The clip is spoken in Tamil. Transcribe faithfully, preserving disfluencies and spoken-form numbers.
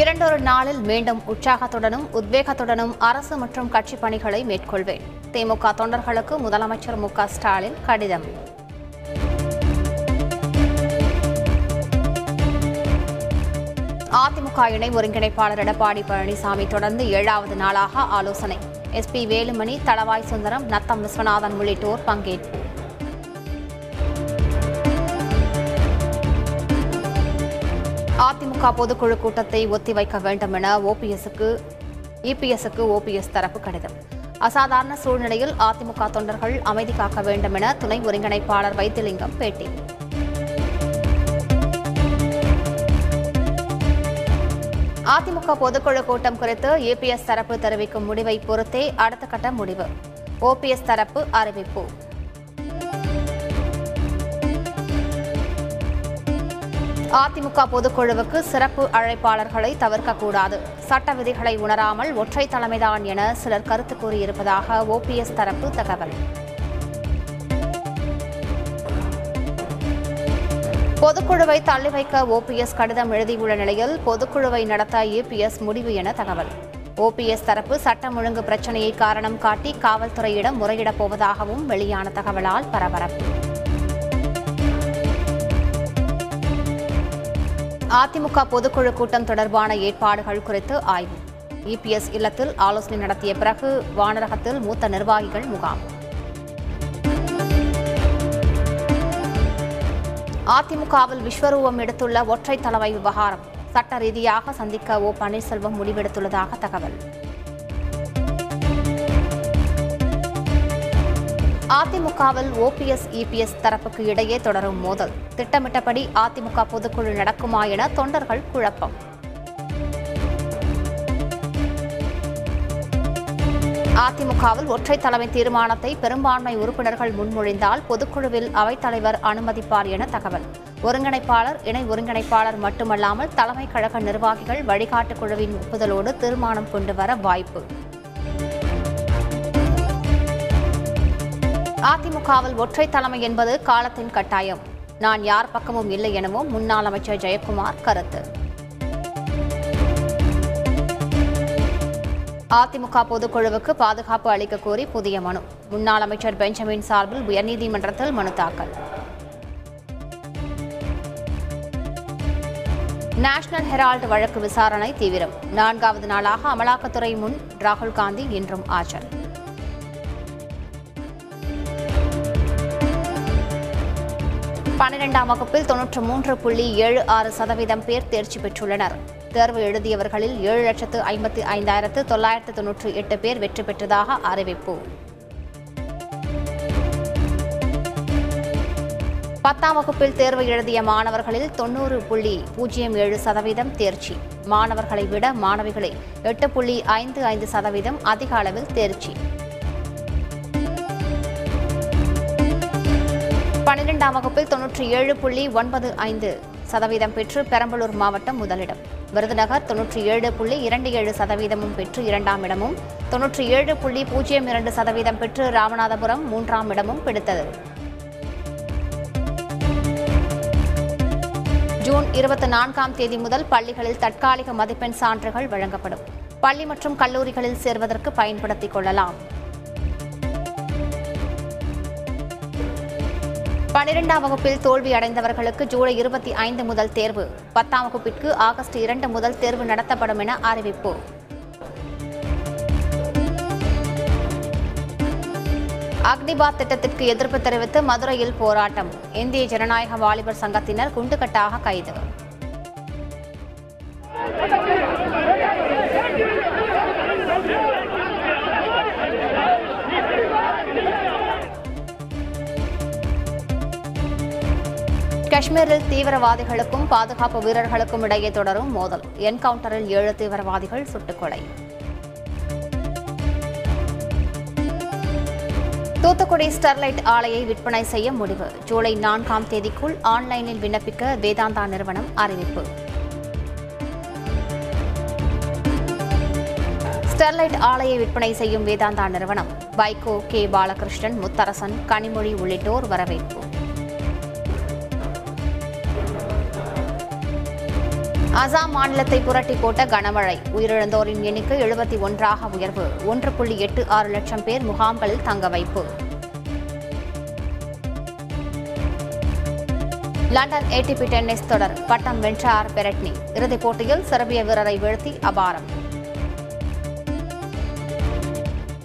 இரண்டொரு நாளில் மீண்டும் உற்சாகத்துடனும் உத்வேகத்துடனும் அரசு மற்றும் கட்சி பணிகளை மேற்கொள்வேன். திமுக தொண்டர்களுக்கு முதலமைச்சர் மு க ஸ்டாலின் கடிதம். அதிமுக இணை ஒருங்கிணைப்பாளர் எடப்பாடி பழனிசாமி தொடர்ந்து ஏழாவது நாளாக ஆலோசனை. எஸ் பி வேலுமணி, தளவாய் சுந்தரம், நத்தம் விஸ்வநாதன் உள்ளிட்டோர் பங்கேற்பு. அதிமுக பொதுக்குழு கூட்டத்தை ஒத்திவைக்க வேண்டும் என ஓபிஎஸ்க்கு இபிஎஸ்க்கு ஓபிஎஸ் தரப்பு கடிதம். அசாதாரண சூழ்நிலையில் அதிமுக தொண்டர்கள் அமைதி காக்க வேண்டும் என துணை ஒருங்கிணைப்பாளர் வைத்திலிங்கம் பேட்டி. அதிமுக பொதுக்குழு கூட்டம் குறித்து இபிஎஸ் தரப்பு தெரிவிக்கும் முடிவை பொறுத்தே அடுத்த கட்ட முடிவு. ஓபிஎஸ் தரப்பு அறிவிப்பு. அதிமுக பொதுக்குழுவுக்கு சிறப்பு அழைப்பாளர்களை தவிர்க்கக்கூடாது. சட்ட விதிகளை உணராமல் ஒற்றை தலைமைதான் என சிலர் கருத்து கூறியிருப்பதாக ஓபிஎஸ் தரப்பு தகவல். பொதுக்குழுவை தள்ளி வைக்க ஓபிஎஸ் கடிதம் எழுதியுள்ள நிலையில் பொதுக்குழுவை நடத்த இபிஎஸ் முடிவு என தகவல். ஓபிஎஸ் தரப்பு சட்டம் ஒழுங்கு பிரச்சினையை காரணம் காட்டி காவல்துறையிடம் முறையிடப் போவதாகவும் வெளியான தகவலால் பரபரப்பு. அதிமுக பொதுக்குழு கூட்டம் தொடர்பான ஏற்பாடுகள் குறித்து ஆய்வு. இபிஎஸ் இல்லத்தில் ஆலோசனை நடத்திய பிறகு வானரகத்தில் மூத்த நிர்வாகிகள் முகாம். அதிமுகவில் விஸ்வரூபம் எடுத்துள்ள ஒற்றை தலைமை விவகாரம் சட்ட ரீதியாக சந்திக்க ஓ பன்னீர்செல்வம் முடிவெடுத்துள்ளதாக தகவல். அதிமுகவில் ஓபிஎஸ் இபிஎஸ் தரப்புக்கு இடையே தொடரும் மோதல். திட்டமிட்டபடி அதிமுக பொதுக்குழு நடக்குமா என தொண்டர்கள் குழப்பம். அதிமுகவில் ஒற்றை தலைமை தீர்மானத்தை பெரும்பான்மை உறுப்பினர்கள் முன்மொழிந்தால் பொதுக்குழுவில் அவைத்தலைவர் அனுமதிப்பார் என தகவல். ஒருங்கிணைப்பாளர், இணை ஒருங்கிணைப்பாளர் மட்டுமல்லாமல் தலைமை கழக நிர்வாகிகள் வழிகாட்டு குழுவின் ஒப்புதலோடு தீர்மானம் கொண்டுவர வாய்ப்பு. அதிமுகவில் ஒற்றை தலைமை என்பது காலத்தின் கட்டாயம். நான் யார் பக்கமும் இல்லை எனவும் முன்னாள் அமைச்சர் ஜெயக்குமார் கருத்து. அதிமுக பொதுக்குழுவுக்கு பாதுகாப்பு அளிக்க கோரி புதிய மனு. முன்னாள் அமைச்சர் பெஞ்சமின் சார்பில் உயர்நீதிமன்றத்தில் மனு தாக்கல். நேஷனல் ஹெரால்டு வழக்கு விசாரணை தீவிரம். நான்காவது நாளாக அமலாக்கத்துறை முன் ராகுல்காந்தி இன்றும் ஆஜர். பன்னிரெண்டாம் வகுப்பில் தொன்னூற்று மூன்று புள்ளி ஏழு ஆறு சதவீதம் பேர் தேர்ச்சி பெற்றுள்ளனர். தேர்வு எழுதியவர்களில் ஏழு லட்சத்து ஐம்பத்தி ஐந்தாயிரத்து தொள்ளாயிரத்து தொன்னூற்றி எட்டு பேர் வெற்றி பெற்றதாக அறிவிப்பு. பத்தாம் வகுப்பில் தேர்வு எழுதிய மாணவர்களில் தொன்னூறு புள்ளி பூஜ்ஜியம் ஏழு சதவீதம் தேர்ச்சி. மாணவர்களை விட மாணவிகளை எட்டு புள்ளி ஐந்து ஐந்து சதவீதம் அதிக அளவில் தேர்ச்சி. பன்னிரெண்டாம் வகுப்பில் தொன்னூற்றி ஏழு புள்ளி ஒன்பது ஐந்து சதவீதம் பெற்று பெரம்பலூர் மாவட்டம் முதலிடம். விருதுநகர் தொன்னூற்றி ஏழு புள்ளி இரண்டு ஏழு சதவீதமும் பெற்று இரண்டாம் இடமும், தொன்னூற்றி ஏழு புள்ளி பூஜ்ஜியம் இரண்டு சதவீதம் பெற்று ராமநாதபுரம் மூன்றாம் இடமும் பிடித்தது. ஜூன் இருபத்தி நான்காம் தேதி முதல் பள்ளிகளில் தற்காலிக மதிப்பெண் சான்றுகள் வழங்கப்படும். பள்ளி மற்றும் கல்லூரிகளில் சேர்வதற்கு பயன்படுத்திக் கொள்ளலாம். பனிரெண்டாம் வகுப்பில் தோல்வி அடைந்தவர்களுக்கு ஜூலை இருபத்தி ஐந்து முதல் தேர்வு. பத்தாம் வகுப்பிற்கு ஆகஸ்ட் இரண்டு முதல் தேர்வு நடத்தப்படும் என அறிவிப்பு. அக்னிபாத் திட்டத்திற்கு எதிர்ப்பு தெரிவித்து மதுரையில் போராட்டம். இந்திய ஜனநாயக வாலிபர் சங்கத்தினர் குண்டுகட்டாக கைது. காஷ்மீரில் தீவிரவாதிகளுக்கும் பாதுகாப்பு வீரர்களுக்கும் இடையே தொடரும் மோதல். என்கவுண்டரில் ஏழு தீவிரவாதிகள் சுட்டுக்கொலை. தூத்துக்குடி ஸ்டெர்லைட் ஆலையை விற்பனை செய்ய முடிவு. ஜூலை நான்காம் தேதிக்குள் ஆன்லைனில் விண்ணப்பிக்க வேதாந்தா நிறுவனம் அறிவிப்பு. ஸ்டெர்லைட் ஆலையை விற்பனை செய்யும் வேதாந்தா நிறுவனம். வைகோ, கே பாலகிருஷ்ணன், முத்தரசன், கனிமொழி உள்ளிட்டோர் வரவேற்பு. அசாம் மாநிலத்தை புரட்டி போட்ட கனமழை. உயிரிழந்தோரின் எண்ணிக்கை எழுபத்தி ஒன்றாக உயர்வு. ஒன்று புள்ளி எட்டு ஆறு லட்சம் பேர் முகாம்களில் தங்க வைப்பு. லண்டன் ஏடிபி டென்னிஸ் தொடர் பட்டம் வென்ற ஆர் பெரட்னி இறுதிப் போட்டியில் செர்பிய வீரரை வீழ்த்தி அபாரம்.